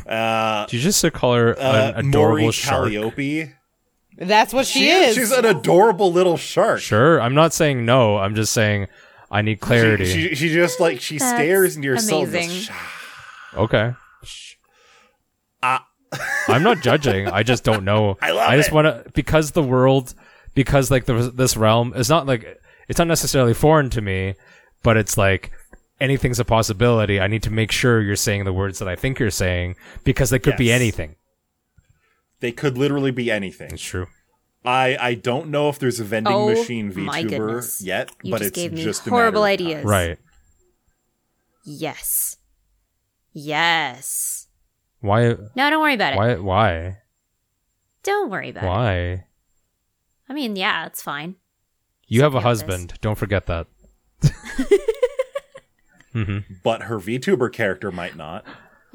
Uh Did you just call her an uh, adorable Maury shark? Calliope. That's what she, she is. She's an adorable little shark. Sure, I'm not saying no. I'm just saying I need clarity. She, she, she just like she That's stares into your soul. Okay. Uh. I'm not judging. I just don't know. I love. I just want to because the world, because like the, this realm is not like it's not necessarily foreign to me, but it's like anything's a possibility. I need to make sure you're saying the words that I think you're saying because they could yes. be anything. They could literally be anything. It's true. I, I don't know if there's a vending oh, machine VTuber yet, you but just it's gave me just horrible a matter ideas. Of time. Right. Yes. Yes. Why? No, don't worry about why, it. Why? Don't worry about why? it. Why? I mean, yeah, it's fine. You Something have a husband. This. Don't forget that. mm-hmm. But her VTuber character might not.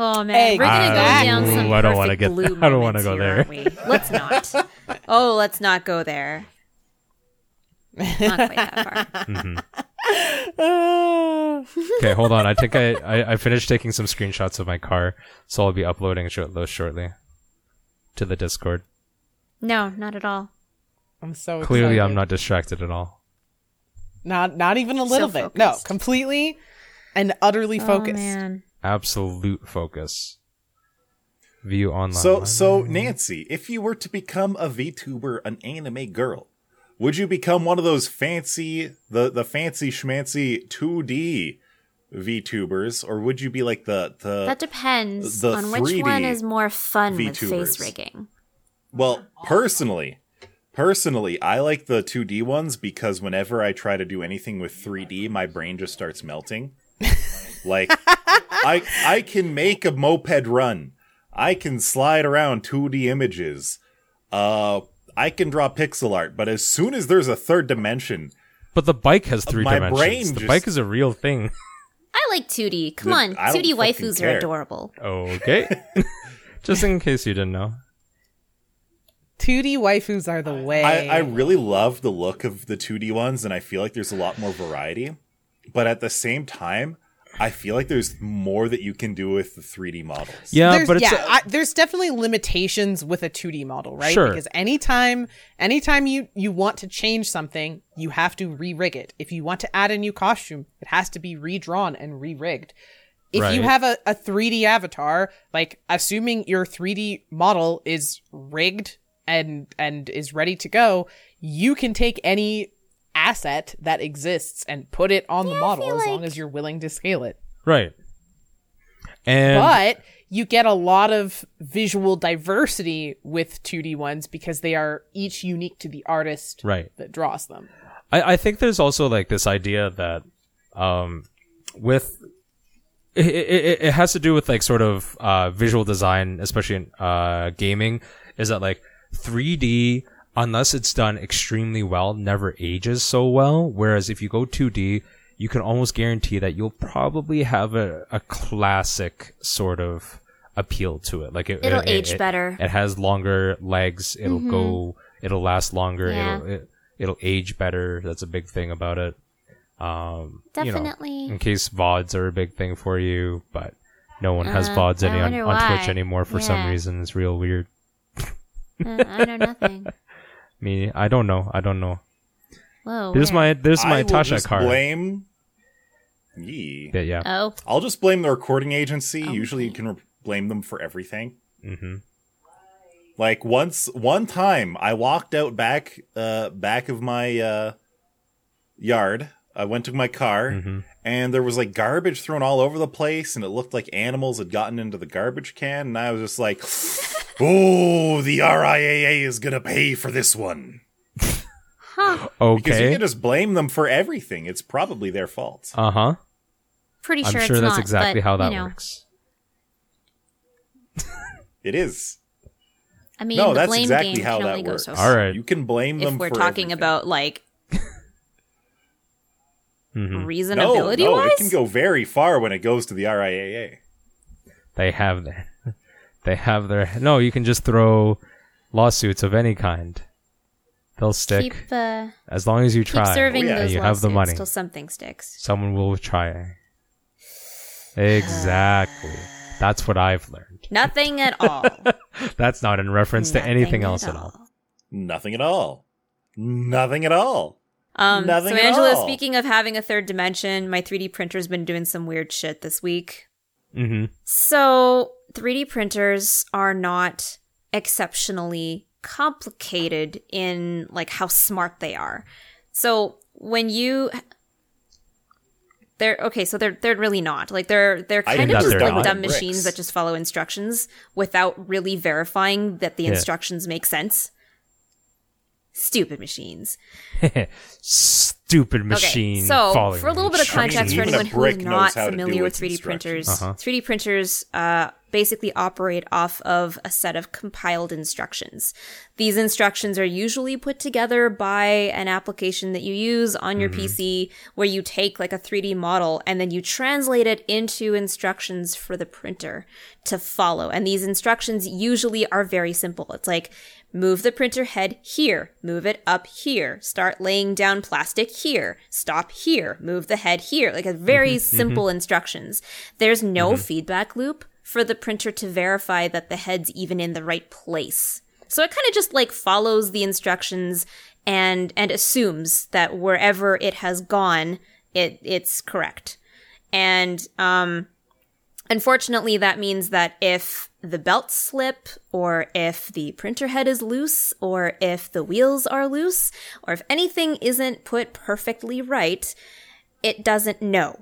Oh man, hey, we're gonna I, go down some ooh, I don't want to get. Blue I don't want to go here, there. Let's not. Oh, let's not go there. Not quite that far. Mm-hmm. Okay, hold on. I think I, I I finished taking some screenshots of my car, so I'll be uploading sh- those shortly to the Discord. No, not at all. I'm so clearly excited. I'm not distracted at all. Not not even a little so bit. Focused. No, completely and utterly focused. Oh, man. Absolute focus. View online. So, so Nancy, if you were to become a VTuber, an anime girl, would you become one of those fancy, the, the fancy schmancy two D VTubers, or would you be like the the? That depends the on which one is more fun VTubers. With face rigging. Well, personally, personally, I like the two D ones because whenever I try to do anything with three D, my brain just starts melting. Like, I I can make a moped run. I can slide around two D images. Uh, I can draw pixel art. But as soon as there's a third dimension... But the bike has three my dimensions. Brain the just... bike is a real thing. I like two D. Come the, on. two D waifus are adorable. Okay. Just in case you didn't know. two D waifus are the way. I, I really love the look of the two D ones, and I feel like there's a lot more variety. But at the same time, I feel like there's more that you can do with the three D models. Yeah, there's, but it's yeah, a- I, there's definitely limitations with a two D model, right? Sure. Because anytime, anytime you, you want to change something, you have to re-rig it. If you want to add a new costume, it has to be redrawn and re-rigged. If right. you have a, a three D avatar, like assuming your three D model is rigged and and is ready to go, you can take any asset that exists and put it on yeah, the model as like... long as you're willing to scale it. Right. And but you get a lot of visual diversity with two D ones because they are each unique to the artist right. that draws them. I, I think there's also like this idea that um, with it, it, it has to do with like sort of uh, visual design, especially in uh, gaming, is that like three D, unless it's done extremely well, never ages so well. Whereas if you go two D, you can almost guarantee that you'll probably have a, a classic sort of appeal to it. Like it, it'll it, age it, better. It, it has longer legs. It'll mm-hmm. go. It'll last longer. Yeah. It'll it, it'll age better. That's a big thing about it. Um, Definitely. You know, in case V O Ds are a big thing for you, but no one has uh, V O Ds any on, on Twitch anymore for yeah. some reason. It's real weird. uh, I know nothing. Me, I don't know. I don't know. Whoa. There's my there's my Itasha car. Blame. Yee. Yeah, yeah. Oh. I'll just blame the recording agency. Oh, Usually you can re- blame them for everything. Mm-hmm. Like once, one time, I walked out back, uh, back of my uh, yard. I went to my car, mm-hmm. and there was like garbage thrown all over the place, and it looked like animals had gotten into the garbage can. And I was just like, "Oh, the R I A A is gonna pay for this one." Huh? Okay. Because you can just blame them for everything. It's probably their fault. Uh huh. Pretty sure. I'm sure it's that's not, exactly but, how that you know. works. It is. I mean, no, the that's blame exactly game how that works. So All right, you can blame them. If we're for talking everything. about like mm-hmm. reasonability, no, no, wise? It can go very far when it goes to the R I A A. They have their, they have their. No, you can just throw lawsuits of any kind. They'll stick keep, uh, as long as you keep try. Serving oh, yeah. those and you have the money. Till something sticks. Someone will try. Exactly. That's what I've learned. Nothing at all. That's not in reference Nothing to anything else at all. at all. Nothing at all. Nothing at all. Um, Nothing so, Angela, at all. Speaking of having a third dimension, my three D printer's been doing some weird shit this week. Mm-hmm. So, three D printers are not exceptionally complicated in like how smart they are. So, when you... They're okay, so they're they're really not like they're they're kind of just like not. dumb machines that just follow instructions without really verifying that the yeah. instructions make sense. Stupid machines. Stupid machines. Okay, so for a little bit of context for anyone who is not familiar with three D printers, uh-huh. three D printers uh, basically operate off of a set of compiled instructions. These instructions are usually put together by an application that you use on your mm-hmm. P C, where you take like a three D model and then you translate it into instructions for the printer to follow. And these instructions usually are very simple. It's like, move the printer head here, move it up here, start laying down plastic here, stop here, move the head here. Like a very mm-hmm, simple mm-hmm. instructions. There's no mm-hmm. feedback loop for the printer to verify that the head's even in the right place. So it kind of just like follows the instructions and and assumes that wherever it has gone, it it's correct. And um, unfortunately, that means that if the belts slip, or if the printer head is loose, or if the wheels are loose, or if anything isn't put perfectly right, it doesn't know.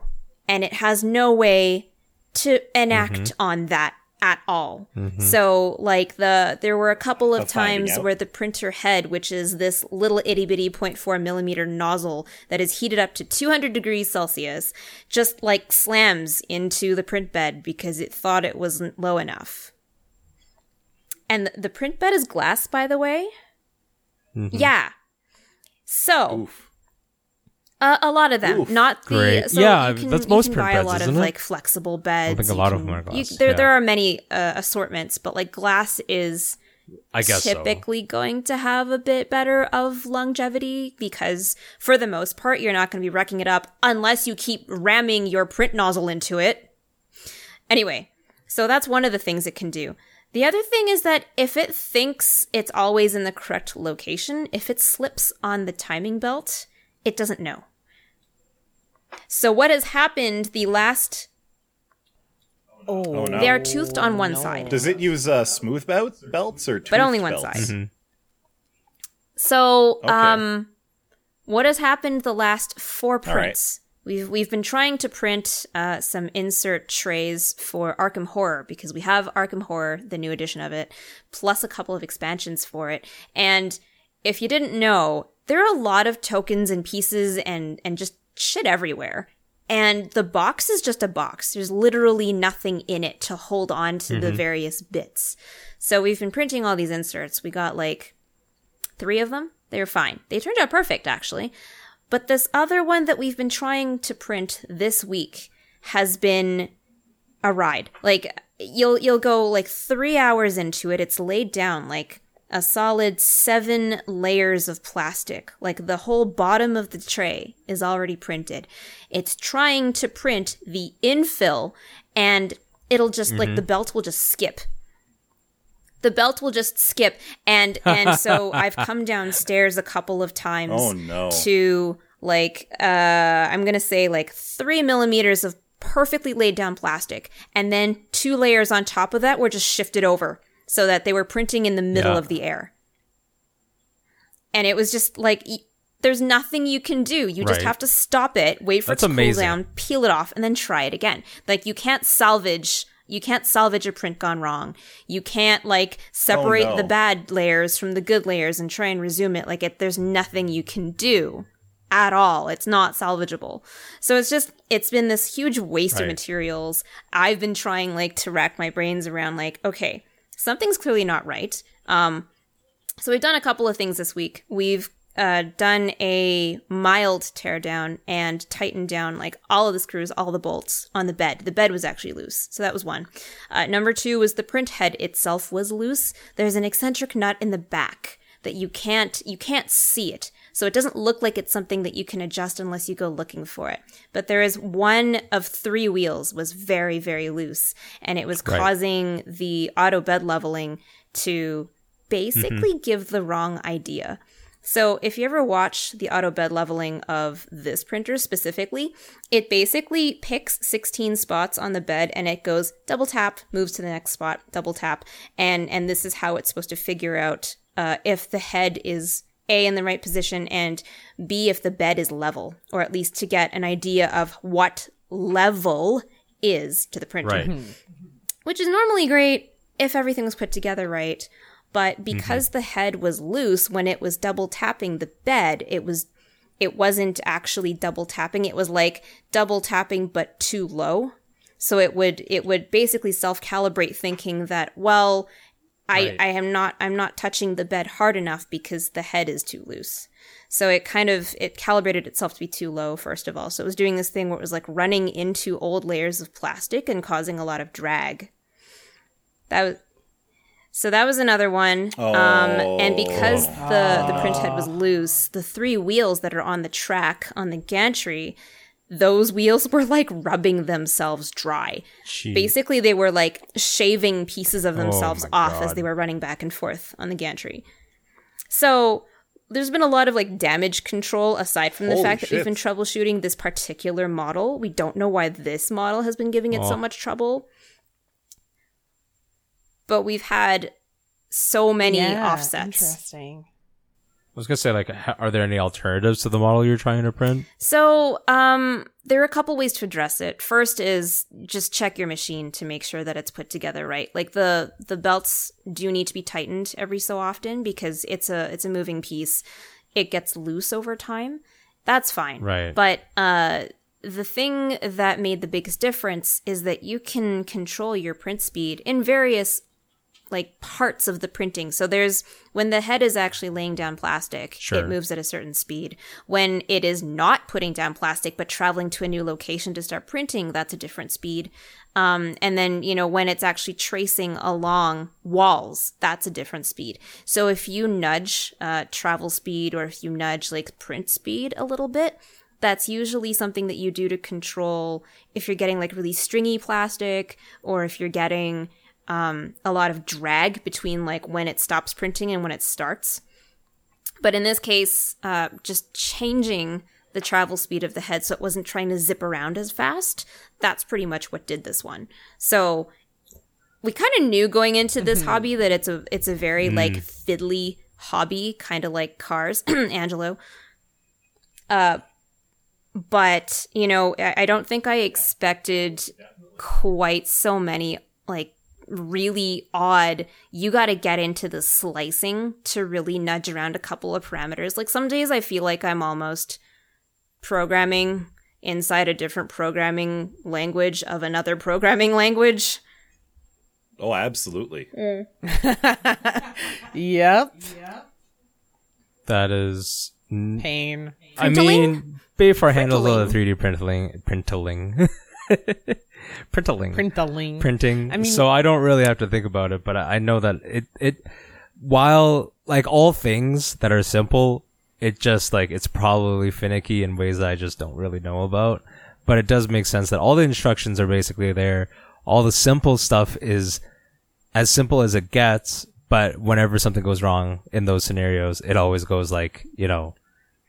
And it has no way to enact mm-hmm. on that at all. Mm-hmm. So, like, the there were a couple of I'll times where the printer head, which is this little itty-bitty zero point four millimeter nozzle that is heated up to two hundred degrees Celsius, just, like, slams into the print bed because it thought it wasn't low enough. And the print bed is glass, by the way. Mm-hmm. Yeah. So... Oof. Uh, a lot of them, Oof, not the. Great. So yeah, you can, that's you most can print buy beds, a lot of it? like flexible beds. I think a lot can, of them are glass. You, there, yeah. there are many uh, assortments, but like glass is, I guess, typically so. going to have a bit better of longevity because, for the most part, you're not going to be wrecking it up unless you keep ramming your print nozzle into it. Anyway, so that's one of the things it can do. The other thing is that if it thinks it's always in the correct location, if it slips on the timing belt, it doesn't know. So what has happened the last... Oh, oh no. They're toothed on one no. side. Does it use uh, smooth belt- belts or toothed But only one belts? side. Mm-hmm. So okay. um, what has happened the last four prints? Right. We've, we've been trying to print uh, some insert trays for Arkham Horror because we have Arkham Horror, the new edition of it, plus a couple of expansions for it. And if you didn't know... There are a lot of tokens and pieces and, and just shit everywhere. And the box is just a box. There's literally nothing in it to hold on to mm-hmm. the various bits. So we've been printing all these inserts. We got like three of them. They were fine. They turned out perfect, actually. But this other one that we've been trying to print this week has been a ride. Like you'll you'll go like three hours into it. It's laid down like a solid seven layers of plastic. Like the whole bottom of the tray is already printed. It's trying to print the infill and it'll just mm-hmm. like the belt will just skip. The belt will just skip. And, and so I've come downstairs a couple of times oh, no. to like, uh, I'm going to say like three millimeters of perfectly laid down plastic. And then two layers on top of that were just shifted over, so that they were printing in the middle yeah. of the air. And it was just like, y- there's nothing you can do. You right. just have to stop it, wait for That's it to amazing. cool down, peel it off, and then try it again. Like, you can't salvage, you can't salvage a print gone wrong. You can't, like, separate oh, no. the bad layers from the good layers and try and resume it. Like, it, there's nothing you can do at all. It's not salvageable. So it's just, it's been this huge waste right. of materials. I've been trying, like, to rack my brains around, like, okay, something's clearly not right. Um, so we've done a couple of things this week. We've uh, done a mild teardown and tightened down like all of the screws, all the bolts on the bed. The bed was actually loose. So that was one. Uh, number two was the print head itself was loose. There's an eccentric nut in the back that you can't you can't see it. So it doesn't look like it's something that you can adjust unless you go looking for it. But there is one of three wheels was very, very loose. And it was right. causing the auto bed leveling to basically mm-hmm. give the wrong idea. So if you ever watch the auto bed leveling of this printer specifically, it basically picks sixteen spots on the bed and it goes double tap, moves to the next spot, double tap. And, and this is how it's supposed to figure out uh, if the head is A, in the right position, and B, if the bed is level, or at least to get an idea of what level is to the printer. Right. Which is normally great if everything was put together right, but because mm-hmm. the head was loose when it was double tapping the bed, it was it wasn't actually double tapping. It was like double tapping but too low. So it would it would basically self-calibrate thinking that, well, I, right. I am not I'm not touching the bed hard enough because the head is too loose. So it kind of it calibrated itself to be too low, first of all. So it was doing this thing where it was like running into old layers of plastic and causing a lot of drag. That was so that was another one. Oh. Um, and because the, the print head was loose, the three wheels that are on the track on the gantry, those wheels were like rubbing themselves dry. Jeez. Basically, they were like shaving pieces of themselves oh off God. as they were running back and forth on the gantry. So there's been a lot of like damage control aside from the Holy fact shit. that we've been troubleshooting this particular model. We don't know why this model has been giving it oh. so much trouble. But we've had so many yeah, offsets. Interesting. I was going to say, like, are there any alternatives to the model you're trying to print? So um, there are a couple ways to address it. First is just check your machine to make sure that it's put together right. Like the the belts do need to be tightened every so often because it's a it's a moving piece. It gets loose over time. That's fine. Right. But uh, the thing that made the biggest difference is that you can control your print speed in various like parts of the printing. So there's when the head is actually laying down plastic, sure. it moves at a certain speed. When it is not putting down plastic, but traveling to a new location to start printing, that's a different speed. Um, and then, you know, when it's actually tracing along walls, that's a different speed. So if you nudge uh, travel speed or if you nudge like print speed a little bit, that's usually something that you do to control if you're getting like really stringy plastic or if you're getting Um, a lot of drag between like when it stops printing and when it starts. But in this case, uh, just changing the travel speed of the head so it wasn't trying to zip around as fast, that's pretty much what did this one. So we kind of knew going into this mm-hmm. hobby that it's a it's a very mm. like fiddly hobby, kind of like cars, Angelo. Uh, but, you know, I, I don't think I expected quite so many like really odd, you got to get into the slicing to really nudge around a couple of parameters. Like some days I feel like I'm almost programming inside a different programming language of another programming language. Oh, absolutely. Mm. Yep. Yep. That is n- pain. I printling? mean, before I handle the three D printing, printing. Printaling. Printaling. Printing. I mean, so I don't really have to think about it, but I know that it, it while, like, all things that are simple, it just, like, it's probably finicky in ways that I just don't really know about. But it does make sense that all the instructions are basically there. All the simple stuff is as simple as it gets, but whenever something goes wrong in those scenarios, it always goes, like, you know,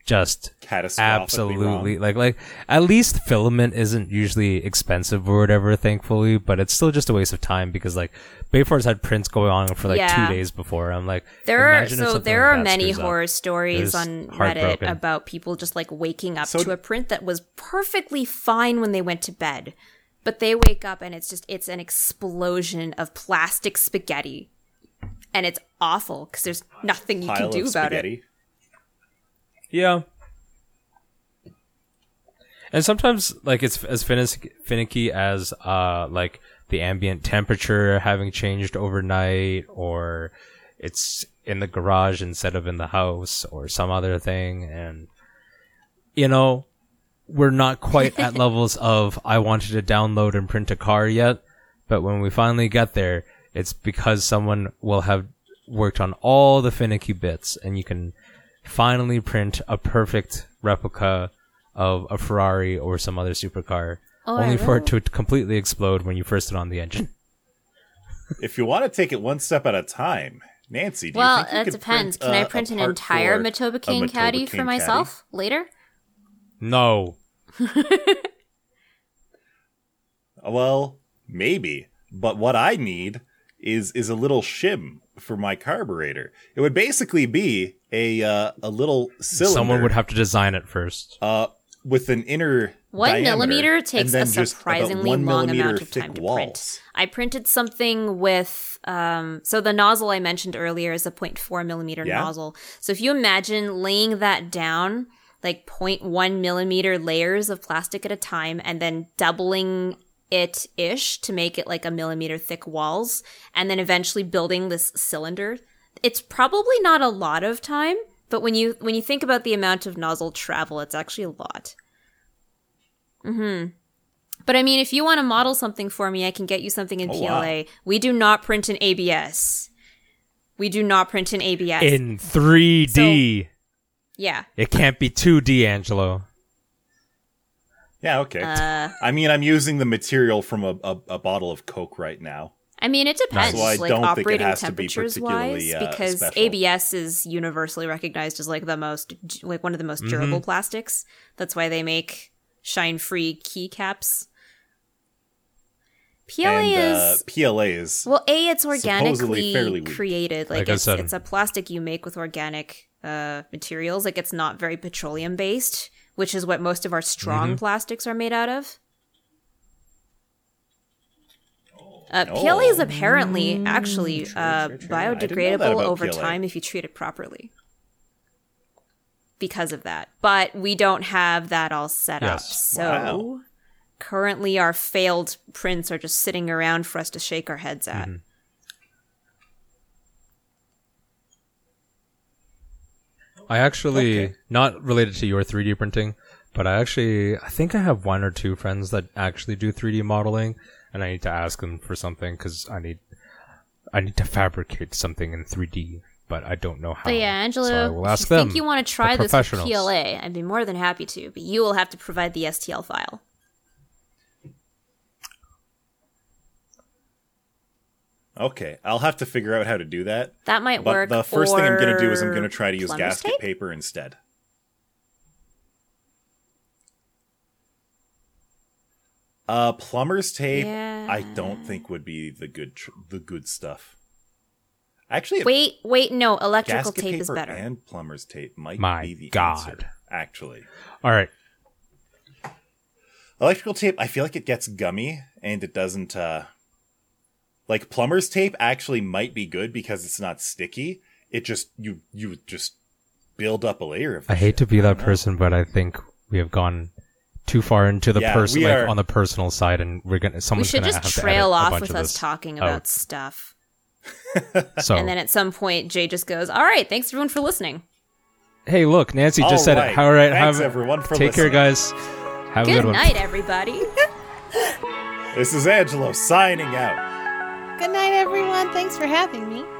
just absolutely wrong. like like at least filament isn't usually expensive or whatever, thankfully, but it's still just a waste of time because, like, Bayfort's had prints going on for like yeah. two days before. I'm like, there are so there are like many horror up. stories on Reddit about people just like waking up so, to a print that was perfectly fine when they went to bed, but they wake up and it's just it's an explosion of plastic spaghetti, and it's awful because there's nothing you can do about spaghetti. it. Yeah. And sometimes, like, it's as finicky as, uh, like, the ambient temperature having changed overnight, or it's in the garage instead of in the house, or some other thing. And, you know, we're not quite at levels of, I wanted to download and print a car yet, but when we finally get there, it's because someone will have worked on all the finicky bits, and you can finally print a perfect replica of a Ferrari or some other supercar, oh, only for it to completely explode when you first hit on the engine. If you want to take it one step at a time, Nancy, do well, you think you that could depends. Print, Can uh, I print an entire Motobécane Caddy for myself caddy? later? No. Well, maybe. But what I need is is a little shim for my carburetor. It would basically be a uh, a little cylinder. Someone would have to design it first. Uh, with an inner one diameter, millimeter takes a surprisingly long amount of time to walls. print. I printed something with um. So the nozzle I mentioned earlier is a zero point four millimeter yeah. nozzle. So if you imagine laying that down, like zero point one millimeter layers of plastic at a time, and then doubling it-ish to make it like a millimeter thick walls, and then eventually building this cylinder. It's probably not a lot of time, but when you when you think about the amount of nozzle travel, it's actually a lot. Mm-hmm. But I mean, if you want to model something for me, I can get you something in oh, P L A. Wow. We do not print in A B S. We do not print in A B S. In three D. So, yeah. It can't be two D, Angelo. Yeah, okay. Uh, I mean, I'm using the material from a, a, a bottle of Coke right now. I mean, it depends. So I like don't operating think it has temperatures to be particularly, wise, because uh, A B S is universally recognized as like the most, like one of the most mm-hmm. durable plastics. That's why they make shine-free keycaps. P L A and, uh, is P L A is well, a it's organically fairly created. Like, like it's, it's a plastic you make with organic uh, materials. Like, it's not very petroleum based, which is what most of our strong mm-hmm. plastics are made out of. Uh, P L A is apparently, actually, uh, biodegradable over P L A. Time if you treat it properly because of that. But we don't have that all set yes. up. So wow. currently our failed prints are just sitting around for us to shake our heads at. Mm-hmm. I actually, okay. not related to your three D printing, but I actually, I think I have one or two friends that actually do three D modeling. And I need to ask them for something because I need, I need to fabricate something in three D, but I don't know how. But yeah, Angelo, so I will ask if you them, think you want to try this with P L A, I'd be more than happy to, but you will have to provide the S T L file. Okay, I'll have to figure out how to do that. That might but work. But the first thing I'm going to do is I'm going to try to use gasket tape? paper instead. Uh, plumber's tape, yeah. I don't think would be the good tr- the good stuff. Actually, wait, wait, no, electrical tape paper is better. And plumber's tape might My be the God. answer. Actually, all right. Electrical tape, I feel like it gets gummy, and it doesn't. Uh, like plumber's tape, actually might be good because it's not sticky. It just you you just build up a layer of. I hate shit. to be that person, know. but I think we have gone too far into the yeah, person like are... on the personal side, and we're gonna someone's we gonna have to should just trail off with of us talking about out. stuff. So, and then at some point, Jay just goes, "All right, thanks everyone for listening." Hey, look, Nancy just all said right. it. All right, thanks have, everyone for take listening. care, guys. Have good a good night, one. everybody. This is Angelo signing out. Good night, everyone. Thanks for having me.